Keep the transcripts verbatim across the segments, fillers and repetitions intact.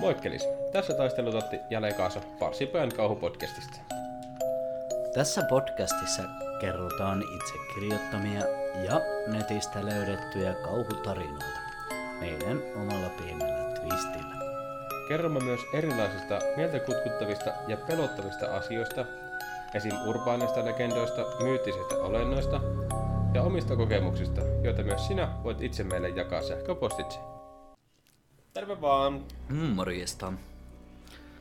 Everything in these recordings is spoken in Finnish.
Moikkelis! Tässä taistelutatti Jäle Kaasa Varsipöön kauhupodcastista. Tässä podcastissa kerrotaan itse kirjoittamia ja netistä löydettyjä kauhutarinoita meidän omalla pienellä twistillä. Kerromme myös erilaisista mieltä kutkuttavista ja pelottavista asioista, esim. Urbaanista legendoista, myyttisistä olennoista ja omista kokemuksista, joita myös sinä voit itse meille jakaa sähköpostitse. Terve vaan! Mm, morjesta!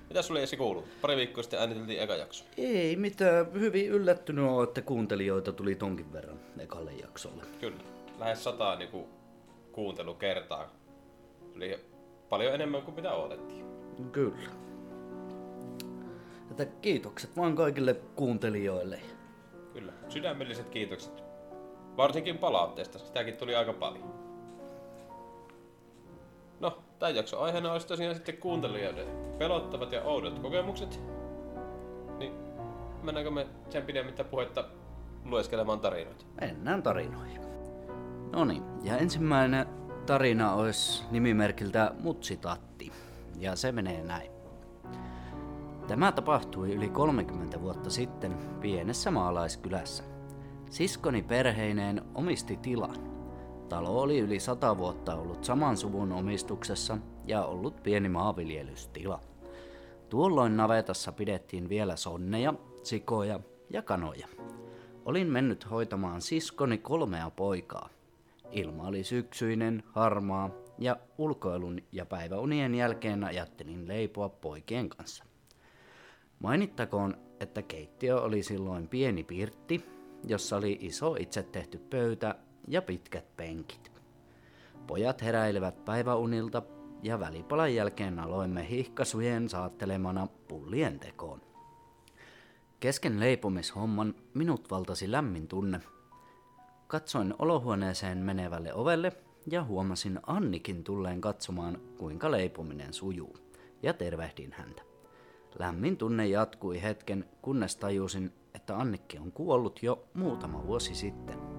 Mitäs sulle Jesse kuuluu? Pari viikkoa sitten ääniteltiin eka jakso. Ei mitään, hyvin yllättynyt on, että kuuntelijoita tuli tonkin verran ekalle jaksolle. Kyllä, lähes sataa niinku kuuntelukertaa. Eli paljon enemmän kuin mitä odotettiin. Kyllä. Että kiitokset vaan kaikille kuuntelijoille. Kyllä, sydämelliset kiitokset. Varsinkin palautteesta, sitäkin tuli aika paljon. No, tämän jakson aiheena olisi tosiaan sitten kuuntelijoiden pelottavat ja oudot kokemukset. Niin, mennäänkö me sen pidemmittä puhetta lueskelemaan tarinoita? Mennään tarinoihin. Noniin, ja ensimmäinen tarina olisi nimimerkiltä Mutsitatti. Ja se menee näin. Tämä tapahtui yli kolmekymmentä vuotta sitten pienessä maalaiskylässä. Siskoni perheineen omisti tilan. Talo oli yli sata vuotta ollut saman suvun omistuksessa ja ollut pieni maanviljelystila. Tuolloin navetassa pidettiin vielä sonneja, sikoja ja kanoja. Olin mennyt hoitamaan siskoni kolmea poikaa. Ilma oli syksyinen, harmaa ja ulkoilun ja päiväunien jälkeen ajattelin leipoa poikien kanssa. Mainittakoon, että keittiö oli silloin pieni pirtti, jossa oli iso itse tehty pöytä ja pitkät penkit. Pojat heräilivät päiväunilta ja välipalan jälkeen aloimme hihkasujen saattelemana pullien tekoon. Kesken leipomishomman minut valtasi lämmin tunne. Katsoin olohuoneeseen menevälle ovelle ja huomasin Annikin tulleen katsomaan, kuinka leipominen sujuu, ja tervehdin häntä. Lämmin tunne jatkui hetken, kunnes tajusin, että Annikki on kuollut jo muutama vuosi sitten.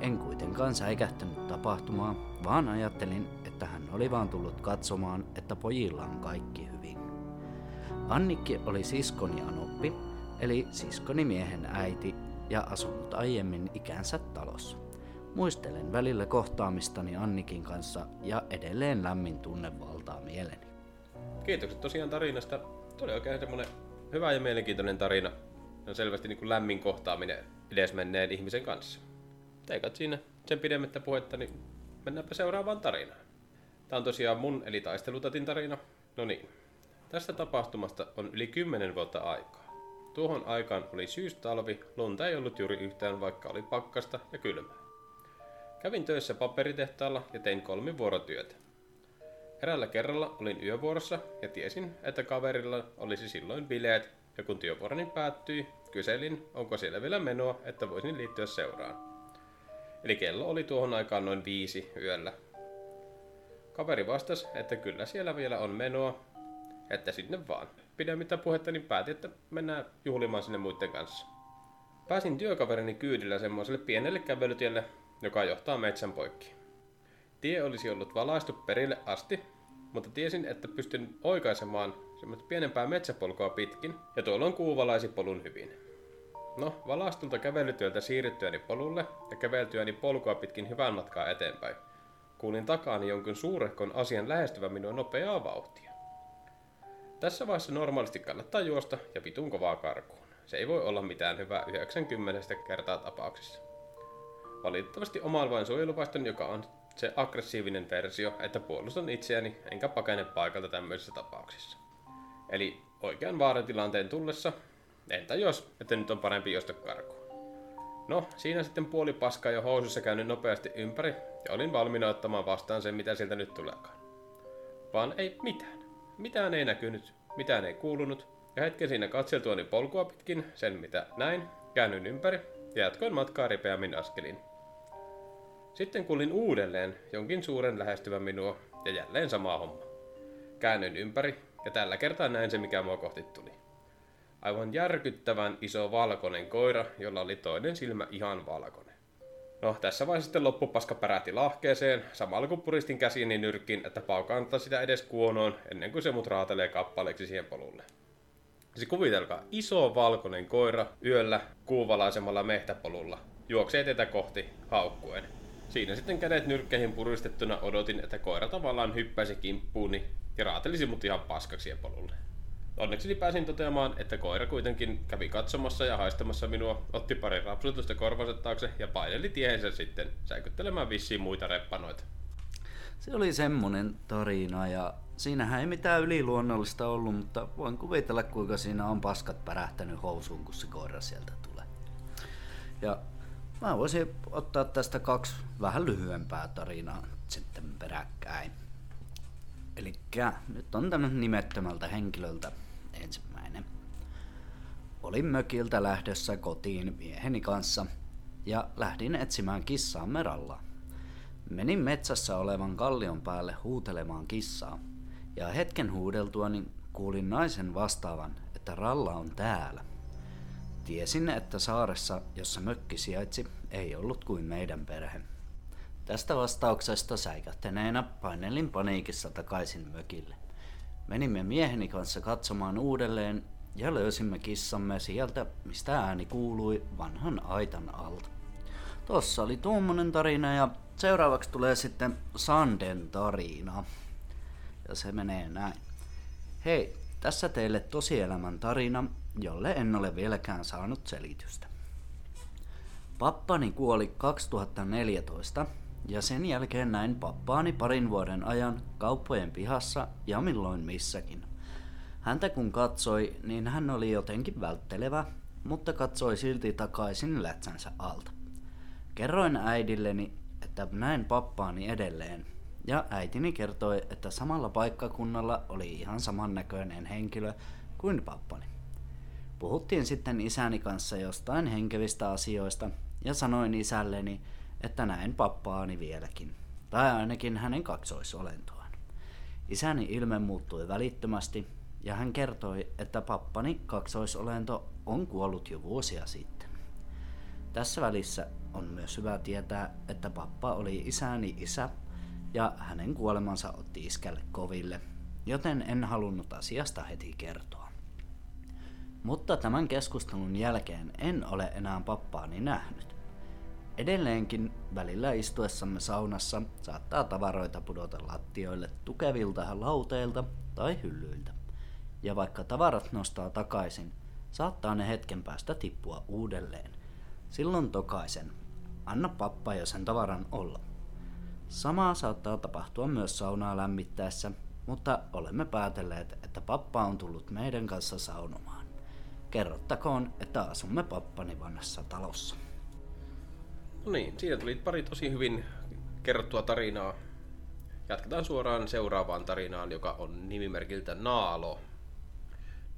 En kuitenkaan säikähtänyt tapahtumaa, vaan ajattelin, että hän oli vaan tullut katsomaan, että pojilla on kaikki hyvin. Annikki oli siskoni anoppi, eli siskoni miehen äiti, ja asunut aiemmin ikänsä talossa. Muistelen välillä kohtaamistani Annikin kanssa ja edelleen lämmin tunne valtaa mieleni. Kiitokset tosiaan tarinasta. Tuli oikein semmoinen hyvä ja mielenkiintoinen tarina. On selvästi niin kuin lämmin kohtaaminen edesmenneen ihmisen kanssa. Eikä siinä sen pidemmittä puhetta, niin mennäänpä seuraavaan tarinaan. Tää on tosiaan mun eli taistelutatin tarina. No niin, tästä tapahtumasta on yli kymmenen vuotta aikaa. Tuohon aikaan oli syystalvi, lunta ei ollut juuri yhtään, vaikka oli pakkasta ja kylmää. Kävin töissä paperitehtaalla ja tein kolmivuorotyötä. Eräällä kerralla olin yövuorossa ja tiesin, että kaverilla olisi silloin bileet, ja kun työvuoroni päättyi, kyselin, onko siellä vielä menoa, että voisin liittyä seuraan. Eli kello oli tuohon aikaan noin viisi yöllä. Kaveri vastasi, että kyllä siellä vielä on menoa, että sinne vaan. Pidemmittä puhetta, niin päätin, että mennään juhlimaan sinne muiden kanssa. Pääsin työkaverini kyydillä semmoiselle pienelle kävelytielle, joka johtaa metsän poikki. Tie olisi ollut valaistu perille asti, mutta tiesin, että pystyn oikaisemaan semmoista pienempää metsäpolkoa pitkin, ja tuolloin kuu valaisi polun hyvin. No, valaistulta kävelytyöltä siirryttyäni polulle ja käveltyäni polkua pitkin hyvän matkaa eteenpäin. Kuulin takaani jonkun suurehkon asian lähestyvän minua nopeaa vauhtia. Tässä vaiheessa normaalisti kannattaa juosta ja vitun kovaa karkuun. Se ei voi olla mitään hyvää yhdeksänkymmentä kertaa tapauksessa. Valitettavasti omaan vain suojeluvaiston, joka on se aggressiivinen versio, että puolustan itseäni enkä pakene paikalta tämmöisissä tapauksissa. Eli oikean vaaratilanteen tullessa, entä jos, että nyt on parempi josta karkuun. No, siinä sitten puoli paskaa jo housussa käynyt nopeasti ympäri ja olin valmiina ottamaan vastaan sen, mitä sieltä nyt tuleekaan. Vaan ei mitään. Mitään ei näkynyt, mitään ei kuulunut, ja hetken siinä katseltuani polkua pitkin sen, mitä näin, käännyin ympäri ja jatkoin matkaa ripeämmin askelin. Sitten kuulin uudelleen jonkin suuren lähestyvän minua ja jälleen sama homma. Käännyin ympäri ja tällä kertaa näin se, mikä mua kohti tuli. Aivan järkyttävän iso valkoinen koira, jolla oli toinen silmä ihan valkoinen. No, tässä vaiheessa sitten loppupaska pärähti lahkeeseen, samalla kun puristin käsiini nyrkkiin, että paukantaa sitä edes kuonoon, ennen kuin se mut raatelee kappaleeksi siihen polulle. Se kuvitelkaa, iso valkoinen koira yöllä kuuvalaisemalla mehtäpolulla juoksee teitä kohti haukkuen. Siinä sitten kädet nyrkkeihin puristettuna odotin, että koira tavallaan hyppäisi kimppuuni ja raatelisi mut ihan paskaksi siihen polulle. Onneksi pääsin toteamaan, että koira kuitenkin kävi katsomassa ja haistamassa minua, otti pari rapsutusta korvansa taakse ja paineli tiehensä sitten säikyttelemään vissiin muita reppanoita. Se oli semmonen tarina ja siinähän ei mitään yliluonnollista ollut, mutta voin kuvitella kuinka siinä on paskat pärähtänyt housuun, kun se koira sieltä tulee. Ja mä voisin ottaa tästä kaksi vähän lyhyempää tarinaa sitten peräkkäin. Elikkä nyt on tämän nimettömältä henkilöltä ensimmäinen. Olin mökiltä lähdössä kotiin mieheni kanssa ja lähdin etsimään kissaa meralla. Menin metsässä olevan kallion päälle huutelemaan kissaa ja hetken huudeltuani kuulin naisen vastaavan, että ralla on täällä. Tiesin, että saaressa, jossa mökki sijaitsi, ei ollut kuin meidän perhe. Tästä vastauksesta säikähteneenä painelin paniikissa takaisin mökille. Menimme mieheni kanssa katsomaan uudelleen ja löysimme kissamme sieltä, mistä ääni kuului vanhan aitan alta. Tossa oli tuommoinen tarina ja seuraavaksi tulee sitten Sanden tarina. Ja se menee näin. Hei, tässä teille tosielämän tarina, jolle en ole vieläkään saanut selitystä. Pappani kuoli kaksituhattaneljätoista. Ja sen jälkeen näin pappaani parin vuoden ajan kauppojen pihassa ja milloin missäkin. Häntä kun katsoi, niin hän oli jotenkin välttelevä, mutta katsoi silti takaisin lätsänsä alta. Kerroin äidilleni, että näin pappaani edelleen, ja äitini kertoi, että samalla paikkakunnalla oli ihan samannäköinen henkilö kuin pappani. Puhuttiin sitten isäni kanssa jostain henkevistä asioista, ja sanoin isälleni, että näen pappaani vieläkin, tai ainakin hänen kaksoisolentoaan. Isäni ilme muuttui välittömästi, ja hän kertoi, että pappani kaksoisolento on kuollut jo vuosia sitten. Tässä välissä on myös hyvä tietää, että pappa oli isäni isä, ja hänen kuolemansa otti iskälle koville, joten en halunnut asiasta heti kertoa. Mutta tämän keskustelun jälkeen en ole enää pappaani nähnyt. Edelleenkin välillä istuessamme saunassa saattaa tavaroita pudota lattioille tukevilta lauteilta tai hyllyiltä. Ja vaikka tavarat nostaa takaisin, saattaa ne hetken päästä tippua uudelleen. Silloin tokaisen, anna pappa ja sen tavaran olla. Samaa saattaa tapahtua myös saunaa lämmittäessä, mutta olemme päätelleet, että pappa on tullut meidän kanssa saunomaan. Kerrottakoon, että asumme pappani vanhassa talossa. No niin, siinä tuli pari tosi hyvin kerrottua tarinaa. Jatketaan suoraan seuraavaan tarinaan, joka on nimimerkiltä Naalo.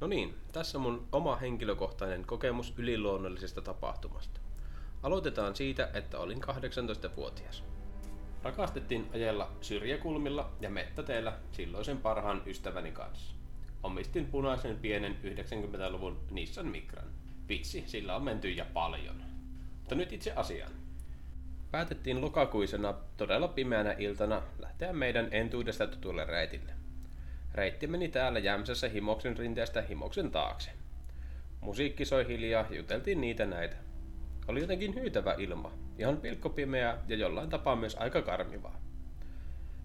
No niin, tässä mun oma henkilökohtainen kokemus yliluonnollisesta tapahtumasta. Aloitetaan siitä, että olin kahdeksantoistavuotias. Rakastettiin ajella syrjäkulmilla ja mettäteillä silloisen parhaan ystäväni kanssa. Omistin punaisen pienen yhdeksänkymmentäluvun Nissan Micran. Vitsi, sillä on menty ja paljon. Mutta nyt itse asiaan. Päätettiin lokakuisena todella pimeänä iltana lähteä meidän entuudesta tutulle reitille. Reitti meni täällä Jämsässä Himoksen rinteestä Himoksen taakse. Musiikki soi hiljaa, juteltiin niitä näitä. Oli jotenkin hyytävä ilma, ihan pilkkopimeää ja jollain tapaa myös aika karmivaa.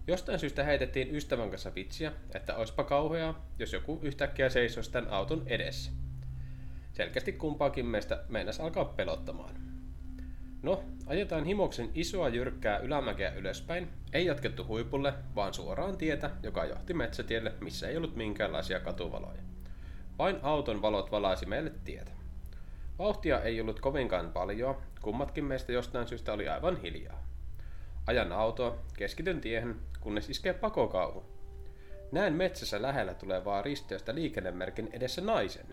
Jostain syystä heitettiin ystävän kanssa vitsiä, että oispa kauheaa, jos joku yhtäkkiä seisoisi tämän auton edessä. Selkeästi kumpaakin meistä meinasi alkaa pelottamaan. No, ajetaan Himoksen isoa jyrkkää ylämäkeä ylöspäin, ei jatkettu huipulle, vaan suoraan tietä, joka johti metsätielle, missä ei ollut minkäänlaisia katuvaloja. Vain auton valot valaisi meille tietä. Vauhtia ei ollut kovinkaan paljon, kummatkin meistä jostain syystä oli aivan hiljaa. Ajan autoa, keskityn tiehen, kunnes iskee pakokauhu. Näen metsässä lähellä tulevaa risteystä liikennemerkin edessä naisen.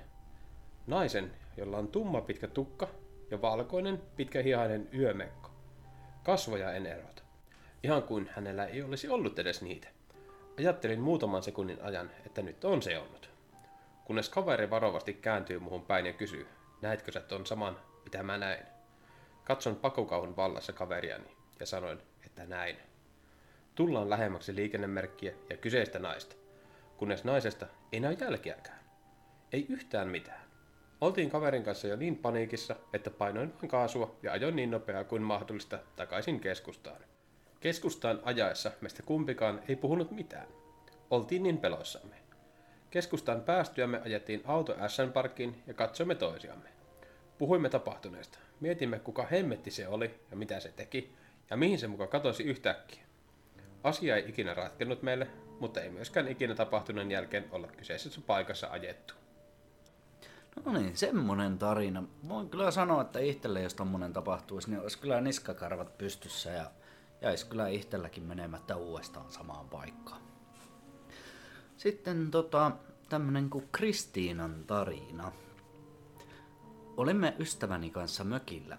Naisen, jolla on tumma pitkä tukka ja valkoinen, pitkähihainen yömekko. Kasvoja en erota. Ihan kuin hänellä ei olisi ollut edes niitä. Ajattelin muutaman sekunnin ajan, että nyt on se ollut. Kunnes kaveri varovasti kääntyy muhun päin ja kysyy, näetkö sä ton saman, mitä mä näin? Katson pakokauhun vallassa kaveriani ja sanoin, että näin. Tullaan lähemmäksi liikennemerkkiä ja kyseistä naista, kunnes naisesta ei näy jälkeäkään. Ei yhtään mitään. Oltiin kaverin kanssa jo niin paniikissa, että painoin vain kaasua ja ajoin niin nopeaa kuin mahdollista takaisin keskustaan. Keskustaan ajaessa meistä kumpikaan ei puhunut mitään. Oltiin niin peloissamme. Keskustaan päästyämme ajettiin auto S N-parkkiin ja katsoimme toisiamme. Puhuimme tapahtuneesta. Mietimme, kuka hemmetti se oli ja mitä se teki ja mihin se muka katosi yhtäkkiä. Asia ei ikinä ratkennut meille, mutta ei myöskään ikinä tapahtuneen jälkeen olla kyseisessä paikassa ajettu. No niin, semmonen tarina. Voin kyllä sanoa, että itselle jos tommonen tapahtuisi, niin olisi kyllä niskakarvat pystyssä ja jäisi kyllä itselläkin menemättä uudestaan samaan paikkaan. Sitten tota, tämmönen kuin Kristiinan tarina. Olimme ystäväni kanssa mökillä.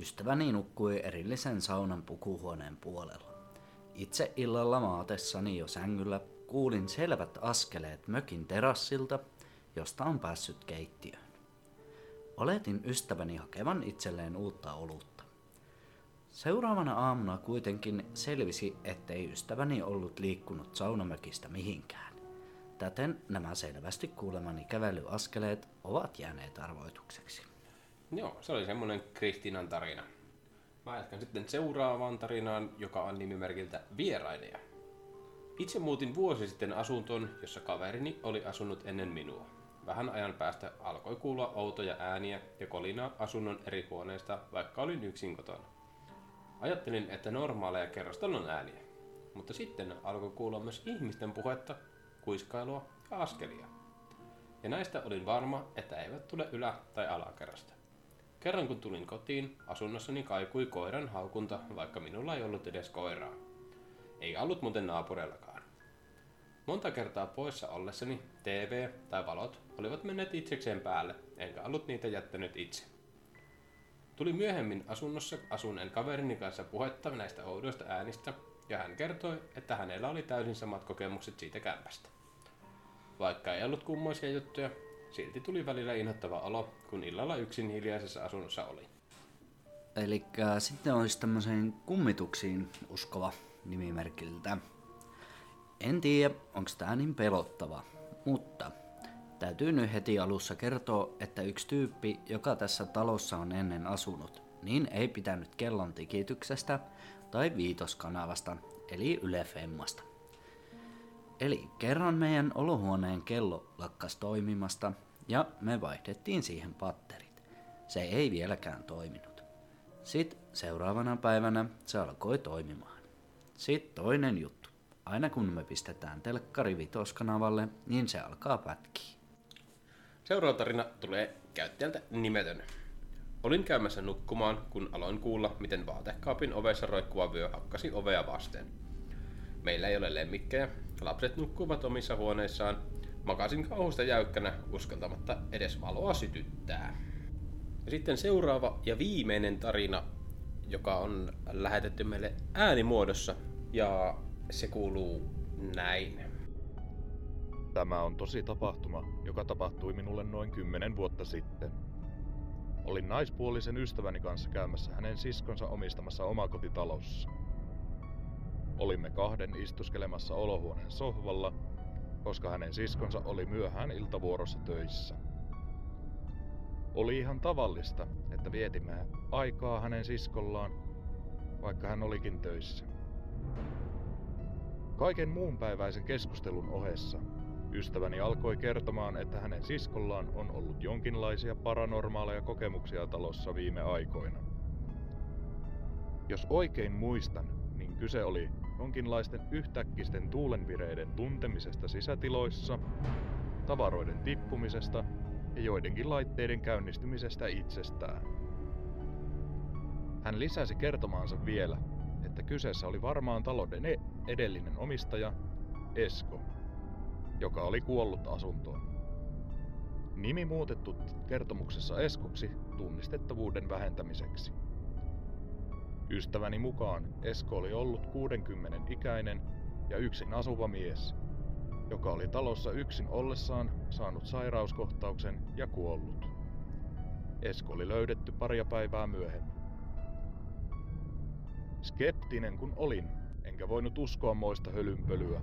Ystäväni nukkui erillisen saunan pukuhuoneen puolella. Itse illalla maatessani jo sängyllä kuulin selvät askeleet mökin terassilta, josta on päässyt keittiöön. Oletin ystäväni hakevan itselleen uutta olutta. Seuraavana aamuna kuitenkin selvisi, ettei ystäväni ollut liikkunut saunamökistä mihinkään. Täten nämä selvästi kuulemani kävelyaskeleet ovat jääneet arvoitukseksi. Joo, se oli semmoinen Kristiinan tarina. Mä jatkan sitten seuraavaan tarinaan, joka on nimimerkiltä Vierailija. Itse muutin vuosi sitten asuntoon, jossa kaverini oli asunut ennen minua. Vähän ajan päästä alkoi kuulua outoja ääniä ja kolinaa asunnon eri huoneista, vaikka olin yksin kotona. Ajattelin, että normaaleja kerrostalon ääniä, mutta sitten alkoi kuulla myös ihmisten puhetta, kuiskailua ja askelia. Ja näistä olin varma, että eivät tule ylä- tai alakerrasta. Kerran kun tulin kotiin, asunnossani kaikui koiran haukunta, vaikka minulla ei ollut edes koiraa. Ei ollut muuten naapureillakaan. Monta kertaa poissa ollessani T V tai valot olivat menneet itsekseen päälle, enkä ollut niitä jättänyt itse. Tuli myöhemmin asunnossa asuneen kaverini kanssa puhetta näistä oudoista äänistä, ja hän kertoi, että hänellä oli täysin samat kokemukset siitä kämpästä. Vaikka ei ollut kummoisia juttuja, silti tuli välillä inhottava olo, kun illalla yksin hiljaisessa asunnossa oli. Elikkä sitten olisi tämmöiseen kummituksiin uskova nimimerkiltä. En tiedä, onko tää niin pelottava, mutta täytyy nyt heti alussa kertoa, että yksi tyyppi, joka tässä talossa on ennen asunut, niin ei pitänyt kellon tikityksestä tai viitoskanavasta, eli Yle Femmasta. Eli kerran meidän olohuoneen kello lakkasi toimimasta ja me vaihdettiin siihen patterit. Se ei vieläkään toiminut. Sitten seuraavana päivänä se alkoi toimimaan. Sitten toinen juttu. Aina kun me pistetään telkkari vitoskanavalle, niin se alkaa pätkiä. Seuraava tarina tulee käyttäjältä nimetön. Olin käymässä nukkumaan, kun aloin kuulla, miten vaatekaapin ovessa roikkuva vyö hakkasi ovea vasten. Meillä ei ole lemmikkejä, lapset nukkuvat omissa huoneissaan, makasin kauhusta jäykkänä, uskaltamatta edes valoa sytyttää. Ja sitten seuraava ja viimeinen tarina, joka on lähetetty meille äänimuodossa, ja se kuuluu näin. Tämä on tosi tapahtuma, joka tapahtui minulle noin kymmenen vuotta sitten. Olin naispuolisen ystäväni kanssa käymässä hänen siskonsa omistamassa omakotitalossa. Olimme kahden istuskelemassa olohuoneen sohvalla, koska hänen siskonsa oli myöhään iltavuorossa töissä. Oli ihan tavallista, että vietimme aikaa hänen siskollaan, vaikka hän olikin töissä. Kaiken muun päiväisen keskustelun ohessa ystäväni alkoi kertomaan, että hänen siskollaan on ollut jonkinlaisia paranormaaleja kokemuksia talossa viime aikoina. Jos oikein muistan, niin kyse oli jonkinlaisten yhtäkkisten tuulenvireiden tuntemisesta sisätiloissa, tavaroiden tippumisesta ja joidenkin laitteiden käynnistymisestä itsestään. Hän lisäsi kertomaansa vielä, että kyseessä oli varmaan talouden edellinen omistaja, Esko, joka oli kuollut asuntoon. Nimi muutettu kertomuksessa Eskoksi tunnistettavuuden vähentämiseksi. Ystäväni mukaan Esko oli ollut kuudenkymmenen ikäinen ja yksin asuva mies, joka oli talossa yksin ollessaan saanut sairauskohtauksen ja kuollut. Esko oli löydetty paria päivää myöhemmin. Skeptinen kun olin, enkä voinut uskoa moista hölynpölyä.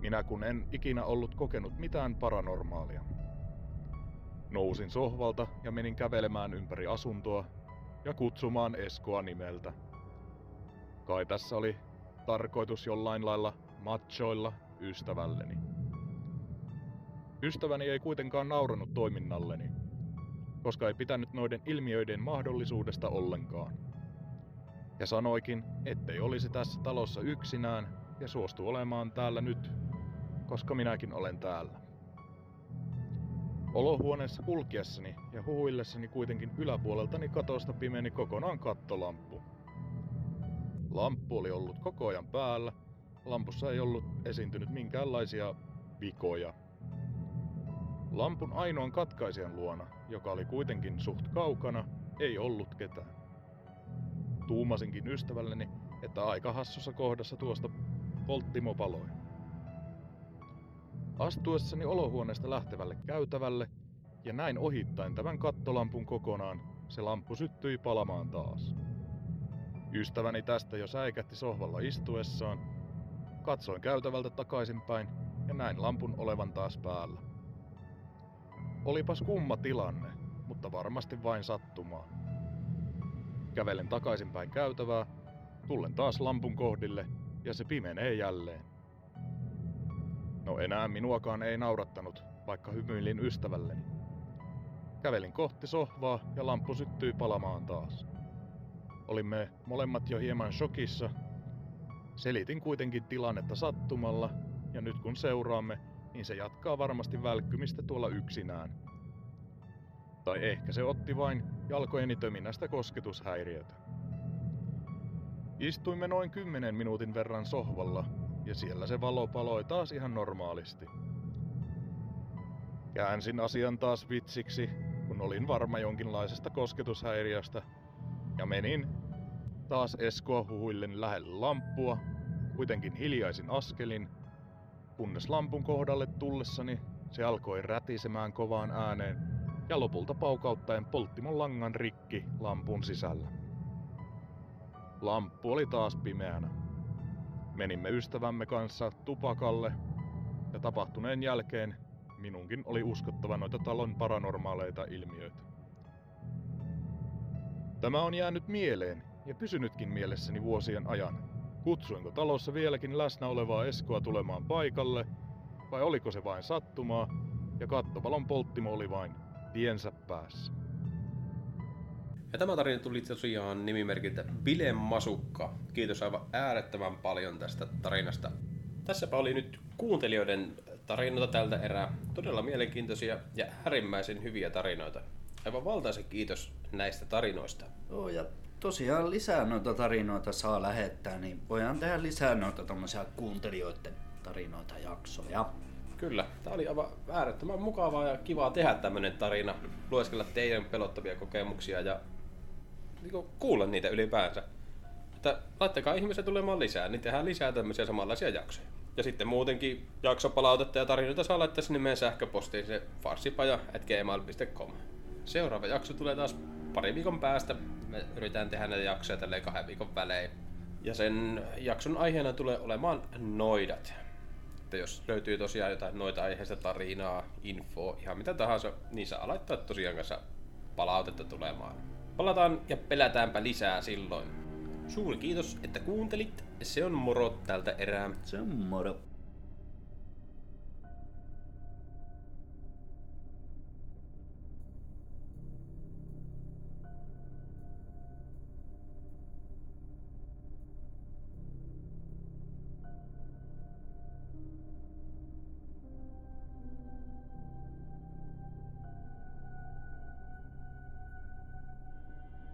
Minä kun en ikinä ollut kokenut mitään paranormaalia. Nousin sohvalta ja menin kävelemään ympäri asuntoa ja kutsumaan Eskoa nimeltä. Kai tässä oli tarkoitus jollain lailla matchoilla ystävälleni. Ystäväni ei kuitenkaan nauranut toiminnalleni, koska ei pitänyt noiden ilmiöiden mahdollisuudesta ollenkaan. Ja sanoikin, ettei olisi tässä talossa yksinään ja suostu olemaan täällä nyt, koska minäkin olen täällä. Olohuoneessa kulkiessani ja huhuillessani kuitenkin yläpuoleltani katosta pimeni kokonaan kattolamppu. Lamppu oli ollut koko ajan päällä, lampussa ei ollut esiintynyt minkäänlaisia vikoja. Lampun ainoan katkaisijan luona, joka oli kuitenkin suht kaukana, ei ollut ketään. Tuumasinkin ystävälleni, että aika hassussa kohdassa tuosta polttimo paloi. Astuessani olohuoneesta lähtevälle käytävälle ja näin ohittain tämän kattolampun kokonaan, se lamppu syttyi palamaan taas. Ystäväni tästä jo säikähti sohvalla istuessaan, katsoin käytävältä takaisinpäin ja näin lampun olevan taas päällä. Olipas kumma tilanne, mutta varmasti vain sattumaa. Kävelen takaisinpäin käytävää, tullen taas lampun kohdille ja se pimenee jälleen. No enää minuakaan ei naurattanut, vaikka hymyilin ystävälleni. Kävelin kohti sohvaa ja lamppu syttyi palamaan taas. Olimme molemmat jo hieman shokissa. Selitin kuitenkin tilannetta sattumalla ja nyt kun seuraamme, niin se jatkaa varmasti välkkymistä tuolla yksinään. Tai ehkä se otti vain jalkojeni töminästä kosketushäiriötä. Istuimme noin kymmenen minuutin verran sohvalla, ja siellä se valo paloi taas ihan normaalisti. Käänsin asian taas vitsiksi, kun olin varma jonkinlaisesta kosketushäiriöstä, ja menin taas Eskoa huhuillen lähelle lamppua, kuitenkin hiljaisin askelin, kunnes lampun kohdalle tullessani se alkoi rätisemään kovaan ääneen ja lopulta paukauttaen polttimon langan rikki lampun sisällä. Lamppu oli taas pimeänä. Menimme ystävämme kanssa tupakalle ja tapahtuneen jälkeen minunkin oli uskottava noita talon paranormaaleita ilmiöitä. Tämä on jäänyt mieleen ja pysynytkin mielessäni vuosien ajan. Kutsuinko talossa vieläkin läsnä olevaa Eskoa tulemaan paikalle, vai oliko se vain sattumaa, ja kattovalon polttimo oli vain tiensä päässä. Ja tämä tarina tuli tosiaan nimimerkiltä Bilemasukka. Kiitos aivan äärettömän paljon tästä tarinasta. Tässäpä oli nyt kuuntelijoiden tarinoita tältä erää. Todella mielenkiintoisia ja äärimmäisen hyviä tarinoita. Aivan valtaisen kiitos näistä tarinoista. Joo, ja tosiaan lisää noita tarinoita saa lähettää, niin voidaan tehdä lisää noita tommosia kuuntelijoiden tarinoita jaksoja. Kyllä, tää oli aivan äärettömän mukavaa ja kivaa tehdä tämmönen tarina, lueskella teidän pelottavia kokemuksia ja niin kuulla niitä ylipäänsä. Että laittakaa ihmisiä tulemaan lisää, niin tehdään lisää tämmöisiä samanlaisia jaksoja. Ja sitten muutenkin jaksopalautetta ja tarinoita saa laittaa sinne meidän sähköpostiin se farsipaja at gmail dot com. Seuraava jakso tulee taas pari viikon päästä. Me yritetään tehdä näitä jaksoja tälleen kahden viikon välein. Ja sen jakson aiheena tulee olemaan noidat. Että jos löytyy tosiaan jotain noita aiheista tarinaa, infoa, ihan mitä tahansa, niin saa laittaa tosiaan kanssa palautetta tulemaan. Palataan ja pelätäänpä lisää silloin. Suuri kiitos, että kuuntelit. Se on moro tältä erää. Se on moro.